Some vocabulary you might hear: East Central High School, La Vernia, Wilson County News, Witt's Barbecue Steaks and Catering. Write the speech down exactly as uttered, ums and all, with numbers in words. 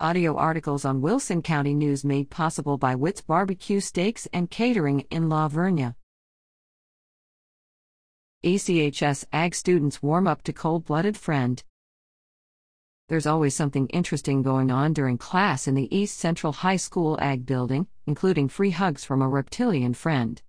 Audio articles on Wilson County News made possible by Witt's Barbecue Steaks and Catering in La Vernia. E C H S Ag students warm up to cold-blooded friend. There's always something interesting going on during class in the East Central High School Ag building, including free hugs from a reptilian friend.